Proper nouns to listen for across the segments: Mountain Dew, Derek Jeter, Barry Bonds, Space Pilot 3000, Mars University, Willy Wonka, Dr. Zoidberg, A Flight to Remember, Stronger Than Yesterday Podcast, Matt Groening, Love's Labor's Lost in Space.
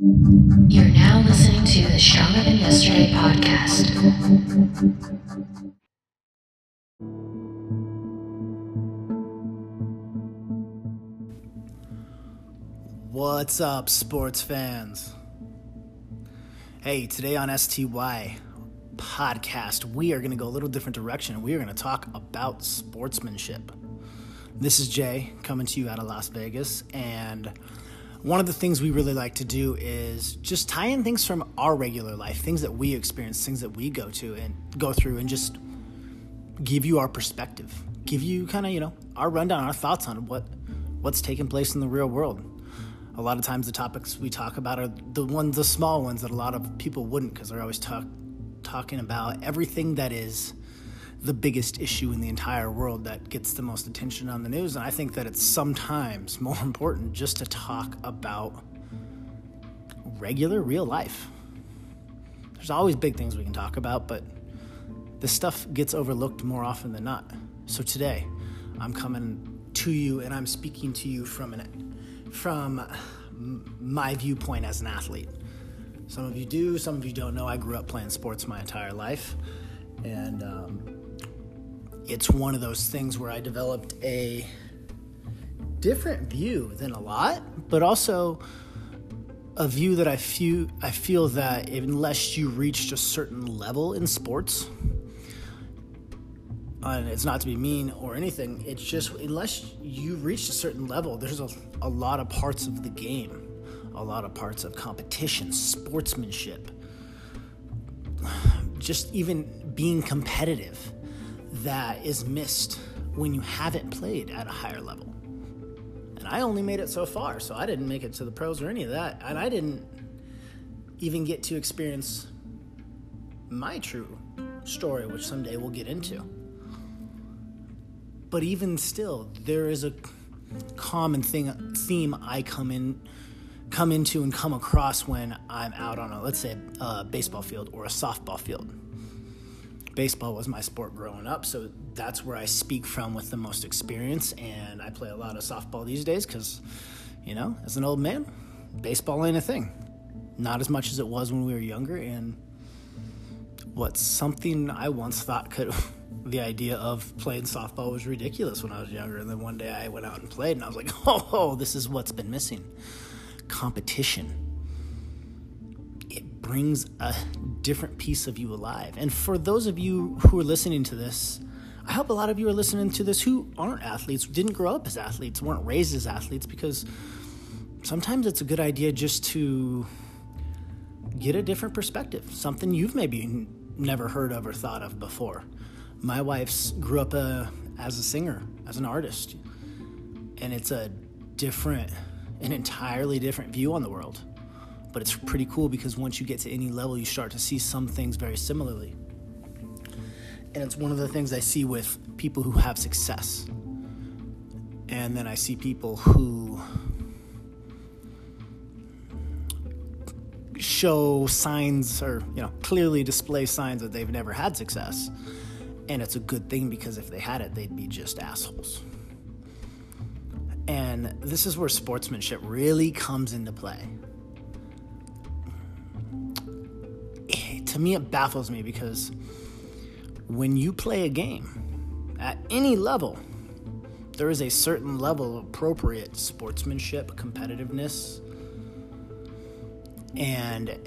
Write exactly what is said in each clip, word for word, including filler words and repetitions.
You're now listening to the Stronger Than Yesterday Podcast. What's up, sports fans? Hey, today on S T Y Podcast, we are going to go a little different direction, and we are going to talk about sportsmanship. This is Jay, coming to you out of Las Vegas, and one of the things we really like to do is just tie in things from our regular life, things that we experience, things that we go to and go through, and just give you our perspective, give you kind of, you know, our rundown, our thoughts on what what's taking place in the real world. A lot of times the topics we talk about are the ones, the small ones that a lot of people wouldn't, because they're always talk, talking about everything that is the biggest issue in the entire world that gets the most attention on the news. And I think that it's sometimes more important just to talk about regular, real life. There's always big things we can talk about, but this stuff gets overlooked more often than not. So today, I'm coming to you and I'm speaking to you from an, from my viewpoint as an athlete. Some of you do, some of you don't know. I grew up playing sports my entire life, and um, it's one of those things where I developed a different view than a lot, but also a view that I feel, I feel that unless you reached a certain level in sports, and it's not to be mean or anything, it's just unless you reached a certain level, there's a, a lot of parts of the game, a lot of parts of competition, sportsmanship, just even being competitive, that is missed when you haven't played at a higher level. And I only made it so far, so I didn't make it to the pros or any of that. And I didn't even get to experience my true story, which someday we'll get into. But even still, there is a common thing, theme I come in, come into and come across when I'm out on a, let's say, a baseball field or a softball field. Baseball was my sport growing up, so that's where I speak from with the most experience, and I play a lot of softball these days because, you know, as an old man, baseball ain't a thing. Not as much as it was when we were younger, and what's something I once thought could, the idea of playing softball was ridiculous when I was younger, and then one day I went out and played, and I was like, oh, oh this is what's been missing. Competition. It brings a different piece of you alive. And for those of you who are listening to this, I hope a lot of you are listening to this who aren't athletes, didn't grow up as athletes, weren't raised as athletes, because sometimes it's a good idea just to get a different perspective, something you've maybe never heard of or thought of before. My wife's grew up uh, as a singer, as an artist, and it's a different an entirely different view on the world. But it's pretty cool because once you get to any level, you start to see some things very similarly. And it's one of the things I see with people who have success. And then I see people who show signs or, you know, clearly display signs that they've never had success. And it's a good thing, because if they had it, they'd be just assholes. And this is where sportsmanship really comes into play. It, to me, it baffles me, because when you play a game at any level, there is a certain level of appropriate sportsmanship, competitiveness. And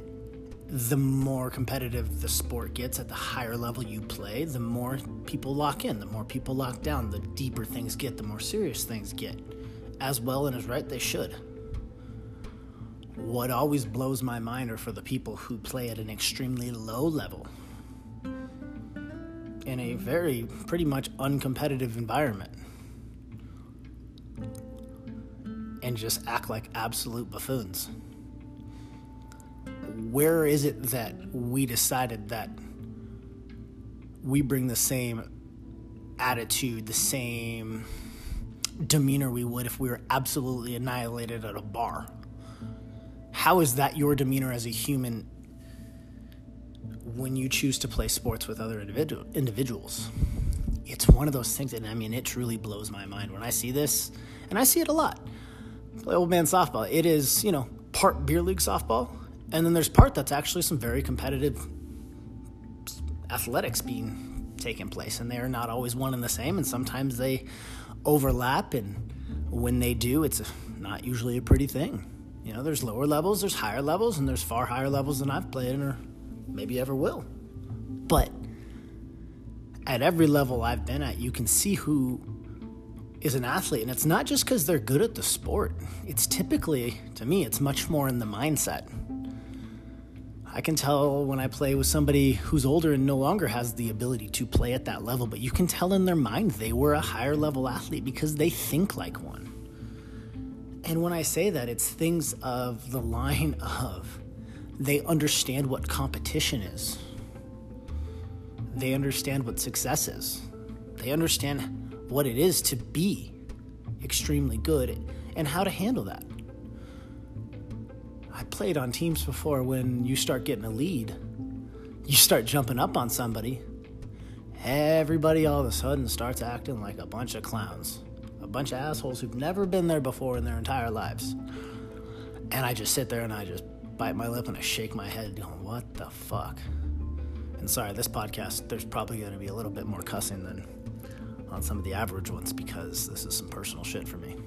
the more competitive the sport gets at the higher level you play, the more people lock in, the more people lock down, the deeper things get, the more serious things get. As well and as right they should. What always blows my mind are for the people who play at an extremely low level in a very pretty much uncompetitive environment and just act like absolute buffoons. Where is it that we decided that we bring the same attitude, the same demeanor we would if we were absolutely annihilated at a bar? How is that your demeanor as a human when you choose to play sports with other individual individuals? It's one of those things, and I mean, it truly blows my mind when I see this, and I see it a lot. Play old man softball. It is, you know, part beer league softball, and then there's part that's actually some very competitive athletics being taken place, and they are not always one and the same, and sometimes they overlap, and when they do, it's not usually a pretty thing. You know, there's lower levels, there's higher levels, and there's far higher levels than I've played in or maybe ever will. But at every level I've been at, you can see who is an athlete, and it's not just because they're good at the sport. It's typically, to me, it's much more in the mindset. I can tell when I play with somebody who's older and no longer has the ability to play at that level, but you can tell in their mind they were a higher level athlete because they think like one. And when I say that, it's things of the line of they understand what competition is. They understand what success is. They understand what it is to be extremely good and how to handle that. I played on teams before. When you start getting a lead, you start jumping up on somebody, everybody all of a sudden starts acting like a bunch of clowns, a bunch of assholes who've never been there before in their entire lives. And I just sit there and I just bite my lip and I shake my head going, what the fuck? And sorry, this podcast, there's probably going to be a little bit more cussing than on some of the average ones because this is some personal shit for me.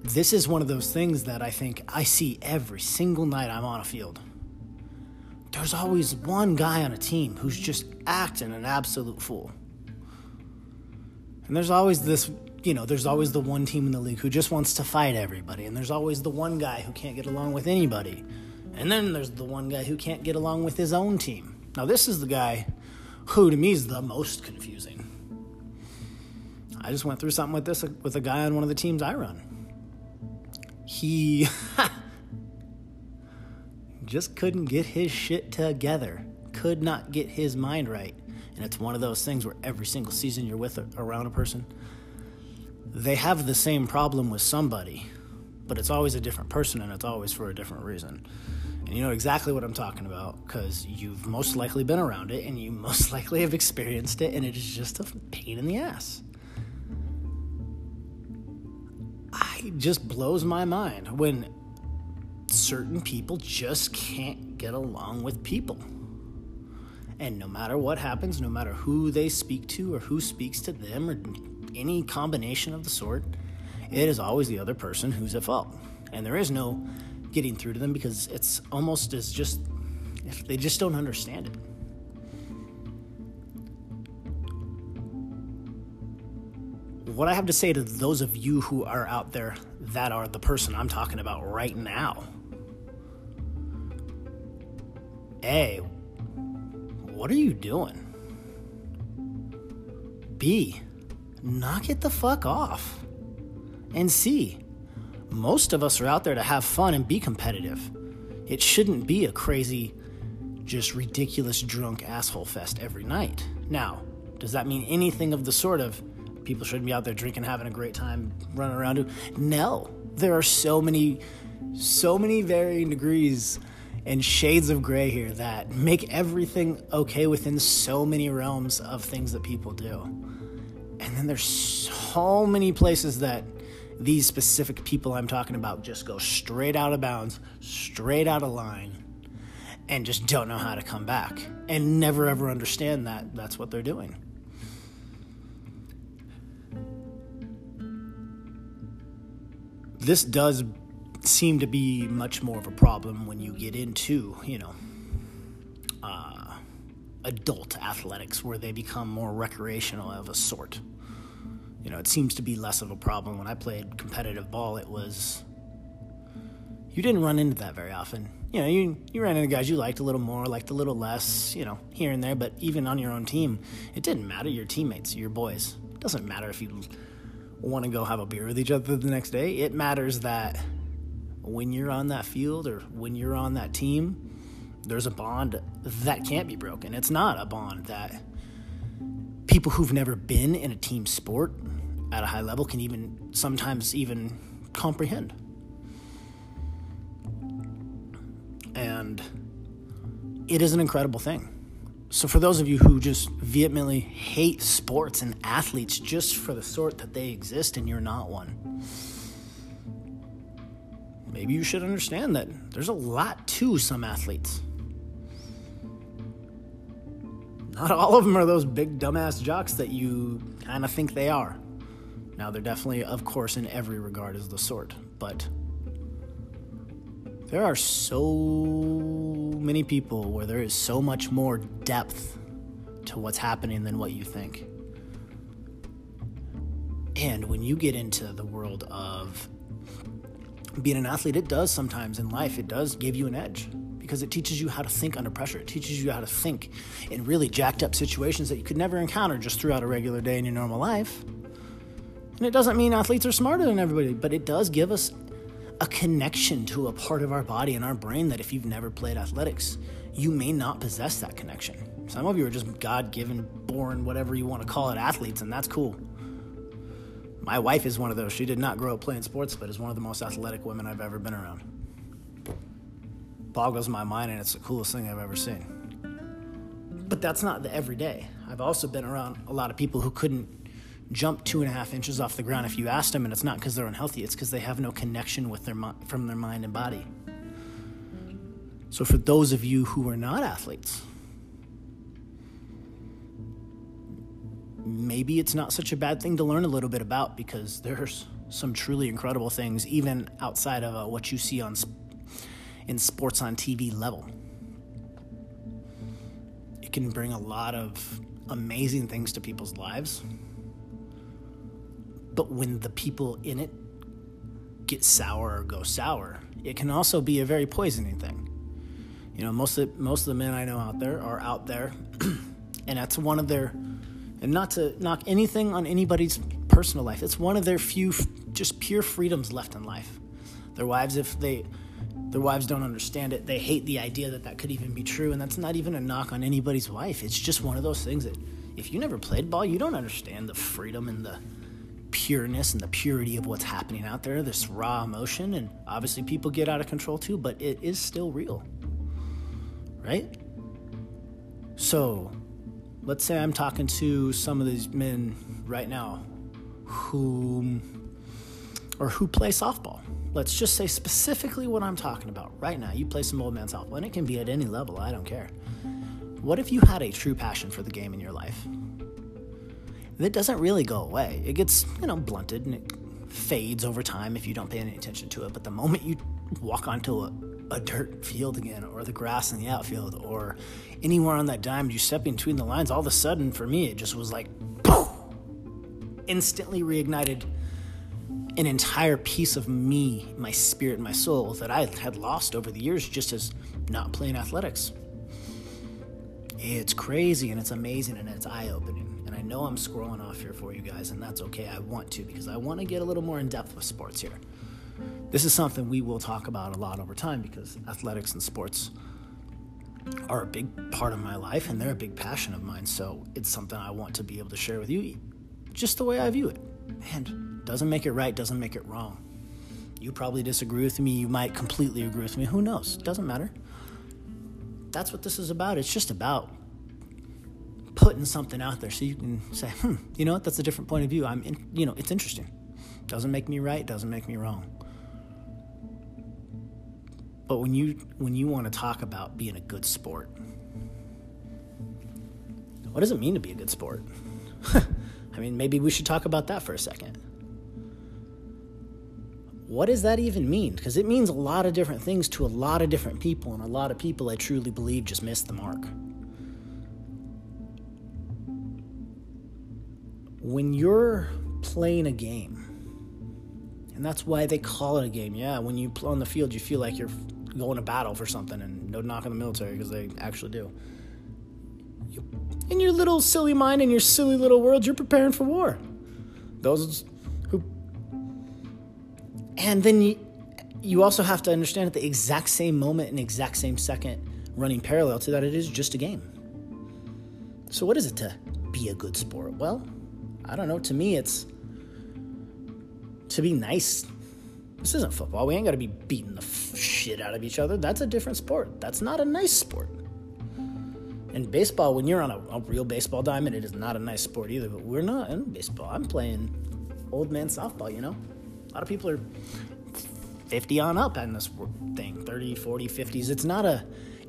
This is one of those things that I think I see every single night I'm on a field. There's always one guy on a team who's just acting an absolute fool. And there's always this, you know, there's always the one team in the league who just wants to fight everybody. And there's always the one guy who can't get along with anybody. And then there's the one guy who can't get along with his own team. Now, this is the guy who, to me, is the most confusing. I just went through something with this with a guy on one of the teams I run. He just couldn't get his shit together, could not get his mind right. And it's one of those things where every single season you're with a, around a person, they have the same problem with somebody, but it's always a different person and it's always for a different reason. And you know exactly what I'm talking about because you've most likely been around it and you most likely have experienced it, and it is just a pain in the ass. It just blows my mind when certain people just can't get along with people. And no matter what happens, no matter who they speak to or who speaks to them or any combination of the sort, it is always the other person who's at fault. And there is no getting through to them because it's almost as just, if they just don't understand it. What I have to say to those of you who are out there that are the person I'm talking about right now. A, what are you doing? B, knock it the fuck off. And C, most of us are out there to have fun and be competitive. It shouldn't be a crazy, just ridiculous drunk asshole fest every night. Now, does that mean anything of the sort of people shouldn't be out there drinking, having a great time, running around? No, there are so many, so many varying degrees and shades of gray here that make everything okay within so many realms of things that people do. And then there's so many places that these specific people I'm talking about just go straight out of bounds, straight out of line, and just don't know how to come back and never ever understand that that's what they're doing. This does seem to be much more of a problem when you get into, you know, uh, adult athletics where they become more recreational of a sort. You know, it seems to be less of a problem. When I played competitive ball, it was, you didn't run into that very often. You know, you, you ran into guys you liked a little more, liked a little less, you know, here and there. But even on your own team, it didn't matter. Your teammates, your boys, it doesn't matter if you want to go have a beer with each other the next day. It matters that when you're on that field or when you're on that team, there's a bond that can't be broken. It's not a bond that people who've never been in a team sport at a high level can even sometimes even comprehend. And it is an incredible thing. So for those of you who just vehemently hate sports and athletes just for the sort that they exist and you're not one, maybe you should understand that there's a lot to some athletes. Not all of them are those big dumbass jocks that you kind of think they are. Now, they're definitely, of course, in every regard is the sort, but there are so many people where there is so much more depth to what's happening than what you think. And when you get into the world of being an athlete, it does sometimes in life, it does give you an edge because it teaches you how to think under pressure. It teaches you how to think in really jacked up situations that you could never encounter just throughout a regular day in your normal life. And it doesn't mean athletes are smarter than everybody, but it does give us a connection to a part of our body and our brain that if you've never played athletics, you may not possess that connection. Some of you are just God-given, born, whatever you want to call it, athletes, and that's cool. My wife is one of those. She did not grow up playing sports, but is one of the most athletic women I've ever been around. Boggles my mind, and it's the coolest thing I've ever seen. But that's not the everyday. I've also been around a lot of people who couldn't jump two and a half inches off the ground if you asked them, and it's not because they're unhealthy. It's because they have no connection with their mi- from their mind and body. So for those of you who are not athletes, maybe it's not such a bad thing to learn a little bit about, because there's some truly incredible things even outside of uh, what you see on sp- in sports on T V level. It can bring a lot of amazing things to people's lives. But when the people in it get sour or go sour, it can also be a very poisoning thing. You know, most of, most of the men I know out there are out there, and that's one of their... And not to knock anything on anybody's personal life, it's one of their few f- just pure freedoms left in life. Their wives, if they, their wives don't understand it, they hate the idea that that could even be true. And that's not even a knock on anybody's wife. It's just one of those things that if you never played ball, you don't understand the freedom and the pureness and the purity of what's happening out there, this raw emotion. And obviously people get out of control too, but it is still real, right? So... let's say I'm talking to some of these men right now who, or who play softball. Let's just say specifically what I'm talking about right now. You play some old man softball, and it can be at any level. I don't care. What if you had a true passion for the game in your life? That doesn't really go away. It gets, you know, blunted, and it fades over time if you don't pay any attention to it. But the moment you walk onto a a dirt field again, or the grass in the outfield, or anywhere on that diamond, you step in between the lines, all of a sudden, for me, it just was like, boom, instantly reignited an entire piece of me, my spirit, and my soul that I had lost over the years just as not playing athletics. It's crazy, and it's amazing, and it's eye-opening, and I know I'm scrolling off here for you guys, and that's okay. I want to, because I want to get a little more in-depth with sports here. This is something we will talk about a lot over time, because athletics and sports are a big part of my life, and they're a big passion of mine. So it's something I want to be able to share with you just the way I view it. And doesn't make it right, doesn't make it wrong. You probably disagree with me. You might completely agree with me. Who knows? Doesn't matter. That's what this is about. It's just about putting something out there so you can say, hmm, you know what? That's a different point of view. I'm, in, you know, it's interesting. Doesn't make me right, doesn't make me wrong. But when you when you want to talk about being a good sport, what does it mean to be a good sport? I mean, maybe we should talk about that for a second. What does that even mean? Because it means a lot of different things to a lot of different people, and a lot of people I truly believe just missed the mark. When you're playing a game, and that's why they call it a game. Yeah, when you play on the field, you feel like you're going to battle for something, and no knock on the military, because they actually do. In your little silly mind, in your silly little world, you're preparing for war. Those who... And then you, you also have to understand at the exact same moment and exact same second, running parallel to that, it is just a game. So what is it to be a good sport? Well, I don't know. To me, it's... to be nice. This isn't football. We ain't got to be beating the f- shit out of each other. That's a different sport. That's not a nice sport. And baseball, when you're on a, a real baseball diamond, it is not a nice sport either, but we're not in baseball. I'm playing old man softball, you know? A lot of people are fifty on up on this thing, thirty, forty, fifties. It's not a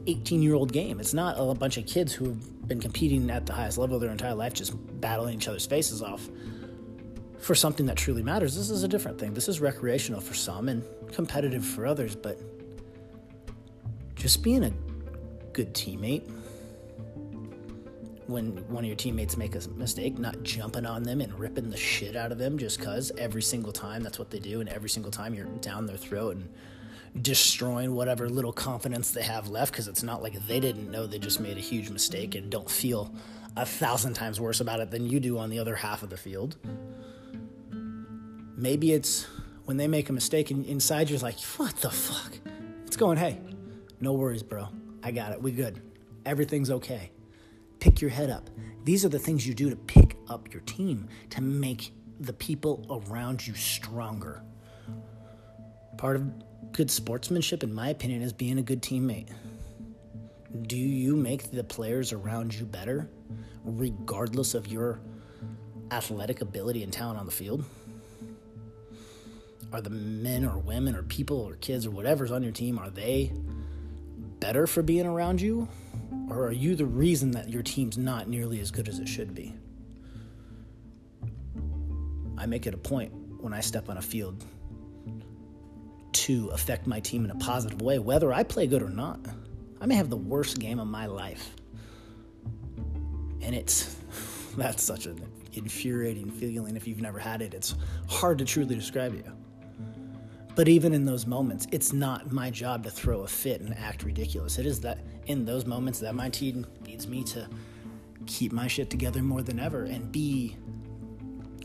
eighteen-year-old game. It's not a bunch of kids who have been competing at the highest level their entire life, just battling each other's faces off for something that truly matters. This is a different thing. This is recreational for some and competitive for others, but just being a good teammate when one of your teammates make a mistake, not jumping on them and ripping the shit out of them just because every single time that's what they do, and every single time you're down their throat and destroying whatever little confidence they have left, because it's not like they didn't know they just made a huge mistake and don't feel a thousand times worse about it than you do on the other half of the field. Maybe it's when they make a mistake and inside you're like, what the fuck? It's going, hey, no worries, bro. I got it. We good. Everything's okay. Pick your head up. These are the things you do to pick up your team, to make the people around you stronger. Part of good sportsmanship, in my opinion, is being a good teammate. Do you make the players around you better, regardless of your athletic ability and talent on the field? Are the men or women or people or kids or whatever's on your team, are they better for being around you? Or are you the reason that your team's not nearly as good as it should be? I make it a point when I step on a field to affect my team in a positive way, whether I play good or not. I may have the worst game of my life. And it's, that's such an infuriating feeling if you've never had it. It's hard to truly describe it. But even in those moments, it's not my job to throw a fit and act ridiculous. It is that in those moments that my team needs me to keep my shit together more than ever and be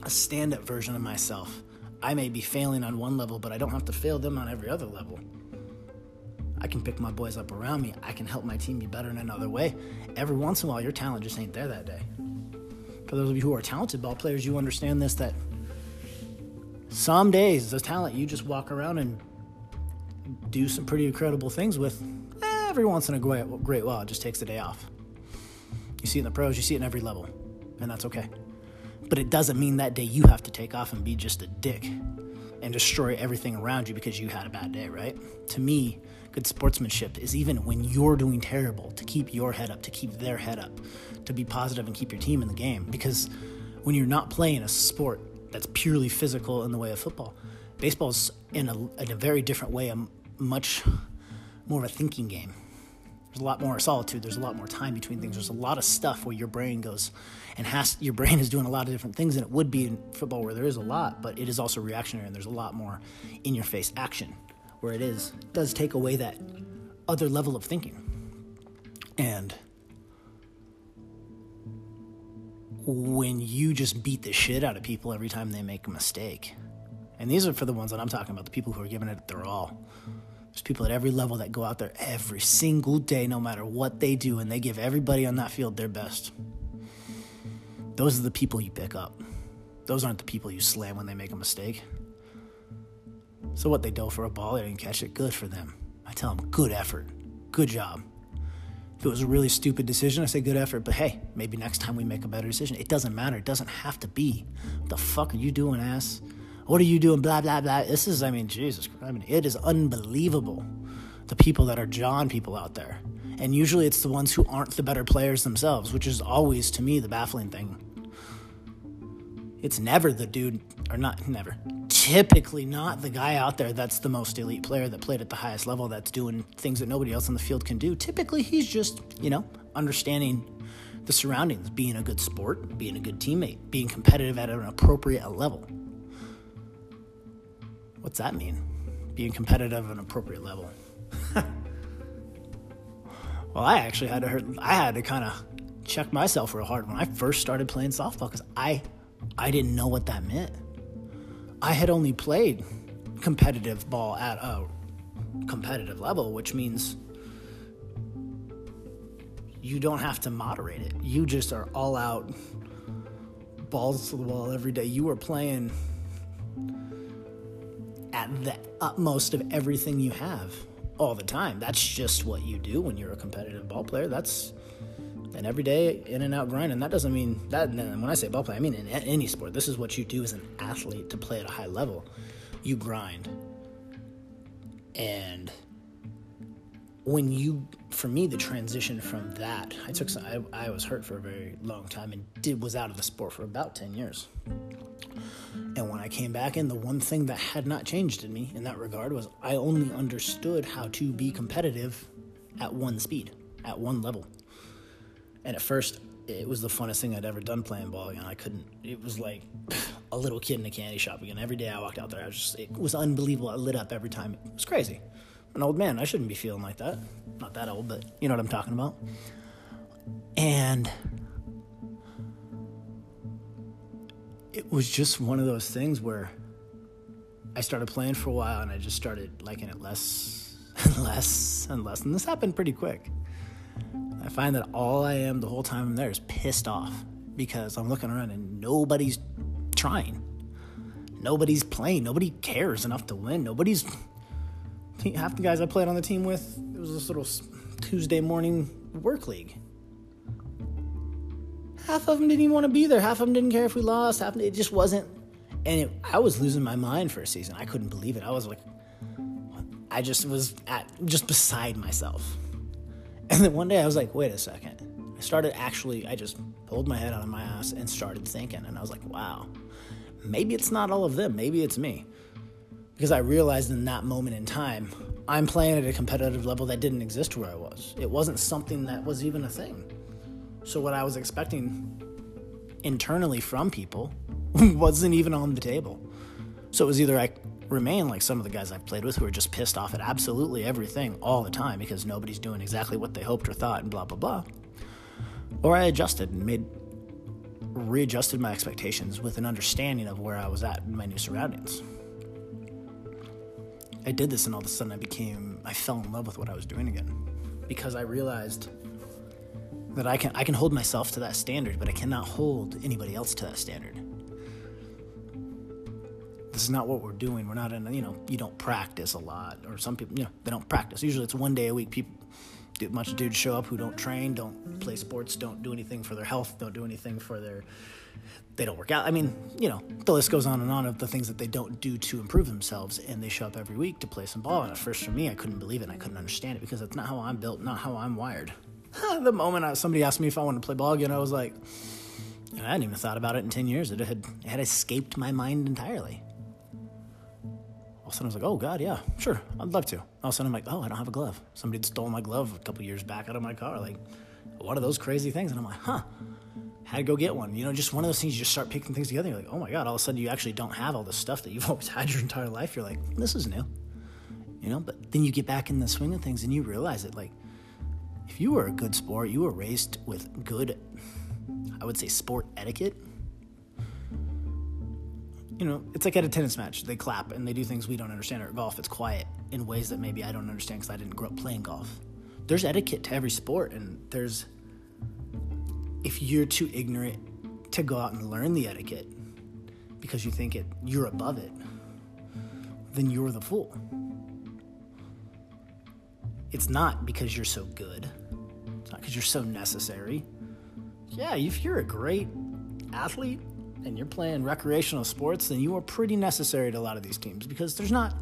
a stand-up version of myself. I may be failing on one level, but I don't have to fail them on every other level. I can pick my boys up around me. I can help my team be better in another way. Every once in a while, your talent just ain't there that day. For those of you who are talented ball players, you understand this, that some days, the talent you just walk around and do some pretty incredible things with, eh, every once in a great, great while, it just takes a day off. You see it in the pros, you see it in every level, and that's okay. But it doesn't mean that day you have to take off and be just a dick and destroy everything around you because you had a bad day, right? To me, good sportsmanship is even when you're doing terrible, to keep your head up, to keep their head up, to be positive and keep your team in the game. Because when you're not playing a sport that's purely physical in the way of football, baseball's in a, in a very different way, a much more of a thinking game. There's a lot more solitude. There's a lot more time between things. There's a lot of stuff where your brain goes and has, your brain is doing a lot of different things than it would be in football, where there is a lot, but it is also reactionary and there's a lot more in your face action, where it is, it does take away that other level of thinking. And when you just beat the shit out of people every time they make a mistake. And these are for the ones that I'm talking about, the people who are giving it their all. There's people at every level that go out there every single day, no matter what they do, and they give everybody on that field their best. Those are the people you pick up. Those aren't the people you slam when they make a mistake. So what, they dove for a ball, they didn't catch it, good for them. I tell them, good effort, good job. If it was a really stupid decision, I say good effort, but hey, maybe next time we make a better decision. It doesn't matter. It doesn't have to be, what the fuck are you doing, ass? What are you doing? Blah, blah, blah. This is, I mean, Jesus Christ. I mean, it is unbelievable, the people that are John people out there. And usually it's the ones who aren't the better players themselves, which is always, to me, the baffling thing. It's never the dude, or not, never. Typically not the guy out there that's the most elite player that played at the highest level that's doing things that nobody else on the field can do. Typically, he's just, you know, understanding the surroundings, being a good sport, being a good teammate, being competitive at an appropriate level. What's that mean? Being competitive at an appropriate level. Well, I actually had to hurt, I had to kind of check myself real hard when I first started playing softball because I, I didn't know what that meant. I had only played competitive ball at a competitive level, which means you don't have to moderate it. You just are all out, balls to the wall every day. You are playing at the utmost of everything you have all the time. That's just what you do when you're a competitive ball player. That's an everyday in and out grind. And that doesn't mean that, and when I say ball play, I mean in any sport. This is what you do as an athlete to play at a high level. You grind. And when you, for me, the transition from that, I took some, I, I was hurt for a very long time and did was out of the sport for about ten years. And when I came back in, the one thing that had not changed in me in that regard was I only understood how to be competitive at one speed, at one level. And at first, it was the funnest thing I'd ever done playing ball again. I couldn't, it was like a little kid in a candy shop again. Every day I walked out there, I was just, it was unbelievable. I lit up every time. It was crazy. An old man, I shouldn't be feeling like that. Not that old, but you know what I'm talking about. And it was just one of those things where I started playing for a while and I just started liking it less and less and less. And this happened pretty quick. I find that all I am the whole time I'm there is pissed off because I'm looking around and nobody's trying. Nobody's playing. Nobody cares enough to win. Nobody's... Half the guys I played on the team with, it was this little Tuesday morning work league. Half of them didn't even want to be there. Half of them didn't care if we lost. Half of them, it just wasn't. And it, I was losing my mind for a season. I couldn't believe it. I was like, I just was at, just beside myself. And then one day I was like, wait a second. I started actually, I just pulled my head out of my ass and started thinking. And I was like, wow, maybe it's not all of them. Maybe it's me. Because I realized in that moment in time, I'm playing at a competitive level that didn't exist where I was. It wasn't something that was even a thing. So what I was expecting internally from people wasn't even on the table. So it was either I remain like some of the guys I've played with who are just pissed off at absolutely everything all the time because nobody's doing exactly what they hoped or thought and blah, blah, blah. Or I adjusted and made readjusted my expectations with an understanding of where I was at in my new surroundings. I did this and all of a sudden I became, I fell in love with what I was doing again because I realized that I can I can hold myself to that standard, but I cannot hold anybody else to that standard. This is not what we're doing. We're not in, you know, you don't practice a lot, or some people, you know, they don't practice. Usually it's one day a week. People, a bunch of dudes show up who don't train, don't play sports, don't do anything for their health, don't do anything for their, they don't work out. I mean, you know, the list goes on and on of the things that they don't do to improve themselves, and they show up every week to play some ball. And at first for me, I couldn't believe it, and I couldn't understand it because that's not how I'm built, not how I'm wired. The moment I, somebody asked me if I wanted to play ball again, I was like, I hadn't even thought about it in ten years. It had, it had escaped my mind entirely. All of a sudden I was like, oh God, yeah, sure, I'd love to. All of a sudden I'm like, oh, I don't have a glove. Somebody stole my glove a couple years back out of my car. Like, one of those crazy things. And I'm like, huh, had to go get one. You know, just one of those things, you just start picking things together. You're like, oh my God, all of a sudden you actually don't have all this stuff that you've always had your entire life. You're like, this is new. You know, but then you get back in the swing of things and you realize it. Like, if you were a good sport, you were raised with good, I would say, sport etiquette. You know, it's like at a tennis match. They clap and they do things we don't understand. Or at golf, it's quiet in ways that maybe I don't understand because I didn't grow up playing golf. There's etiquette to every sport, and there's... If you're too ignorant to go out and learn the etiquette because you think it you're above it, then you're the fool. It's not because you're so good. It's not because you're so necessary. Yeah, if you're a great athlete and you're playing recreational sports, then you are pretty necessary to a lot of these teams because there's not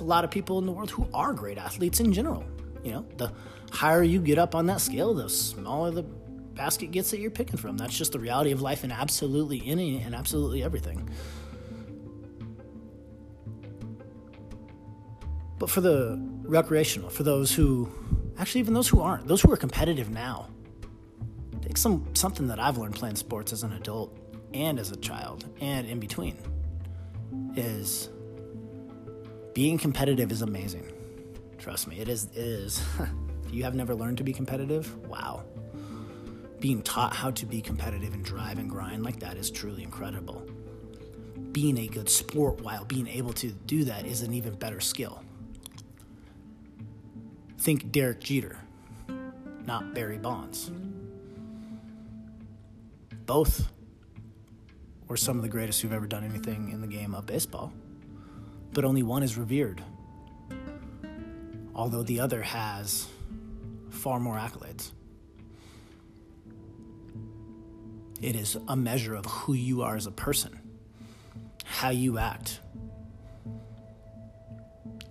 a lot of people in the world who are great athletes in general. You know, the higher you get up on that scale, the smaller the basket gets that you're picking from. That's just the reality of life in absolutely any and absolutely everything. But for the recreational, for those who, actually even those who aren't, those who are competitive now, take some something that I've learned playing sports as an adult and as a child and in between is being competitive is amazing. Trust me, it is. It is. If you have never learned to be competitive, wow. Being taught how to be competitive and drive and grind like that is truly incredible. Being a good sport while being able to do that is an even better skill. Think Derek Jeter, not Barry Bonds. Both were some of the greatest who've ever done anything in the game of baseball, but only one is revered, although the other has far more accolades. It is a measure of who you are as a person, how you act.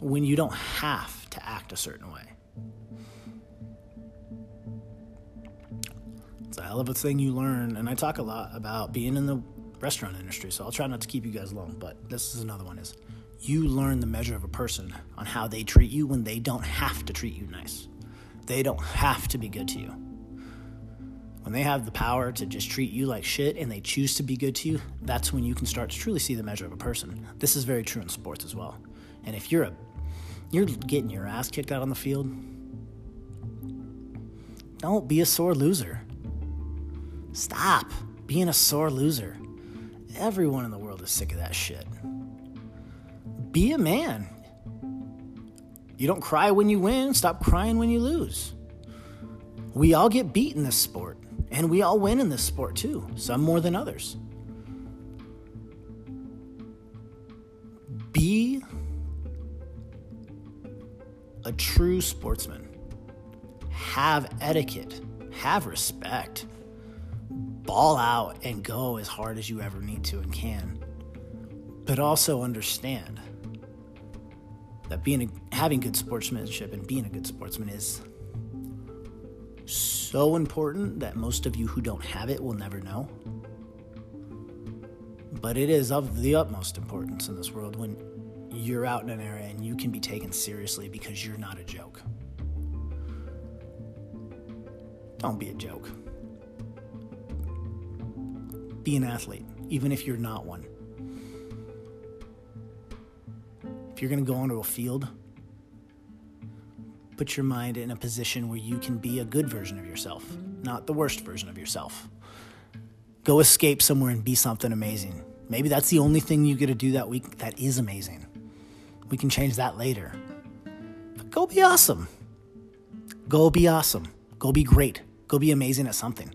when you don't have to act a certain way. It's a hell of a thing you learn, and I talk a lot about being in the restaurant industry, so I'll try not to keep you guys long, but this is another one, is you learn the measure of a person on how they treat you when they don't have to treat you nice. They don't have to be good to you. When they have the power to just treat you like shit and they choose to be good to you, that's when you can start to truly see the measure of a person. This is very true in sports as well. And if you're a, you're getting your ass kicked out on the field, don't be a sore loser. Stop being a sore loser. Everyone in the world is sick of that shit. Be a man. You don't cry when you win. Stop crying when you lose. We all get beat in this sport. And we all win in this sport too. Some more than others. Be a true sportsman. Have etiquette. Have respect. Ball out and go as hard as you ever need to and can. But also understand that being a, having good sportsmanship and being a good sportsman is so important that most of you who don't have it will never know. But it is of the utmost importance in this world when you're out in an area and you can be taken seriously because you're not a joke. Don't be a joke. Be an athlete, even if you're not one. If you're going to go onto a field, put your mind in a position where you can be a good version of yourself, not the worst version of yourself. Go escape somewhere and be something amazing. Maybe that's the only thing you get to do that week that is amazing. We can change that later. But go be awesome. Go be awesome. Go be great. Go be amazing at something.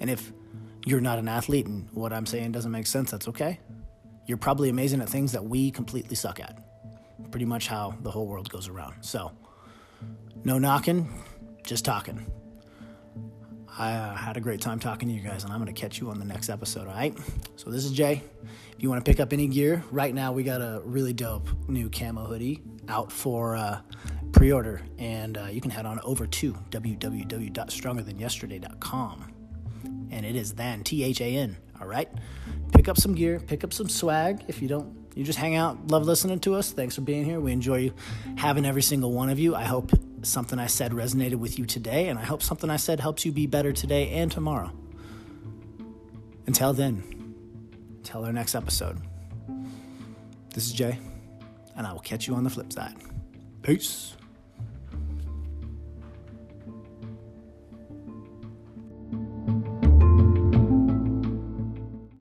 And if you're not an athlete and what I'm saying doesn't make sense, that's okay. You're probably amazing at things that we completely suck at. Pretty much how the whole world goes around. So, no knocking, just talking. I uh, had a great time talking to you guys, and I'm going to catch you on the next episode, all right? So this is Jay. If you want to pick up any gear, right now we got a really dope new camo hoodie out for uh, pre-order, and uh, you can head on over to w w w dot stronger than yesterday dot com. And it is Than, T H A N, all right? Pick up some gear, pick up some swag. If you don't, you just hang out, love listening to us. Thanks for being here. We enjoy you having every single one of you. I hope something I said resonated with you today, and I hope something I said helps you be better today and tomorrow. Until then, until our next episode, this is Jay, and I will catch you on the flip side. Peace.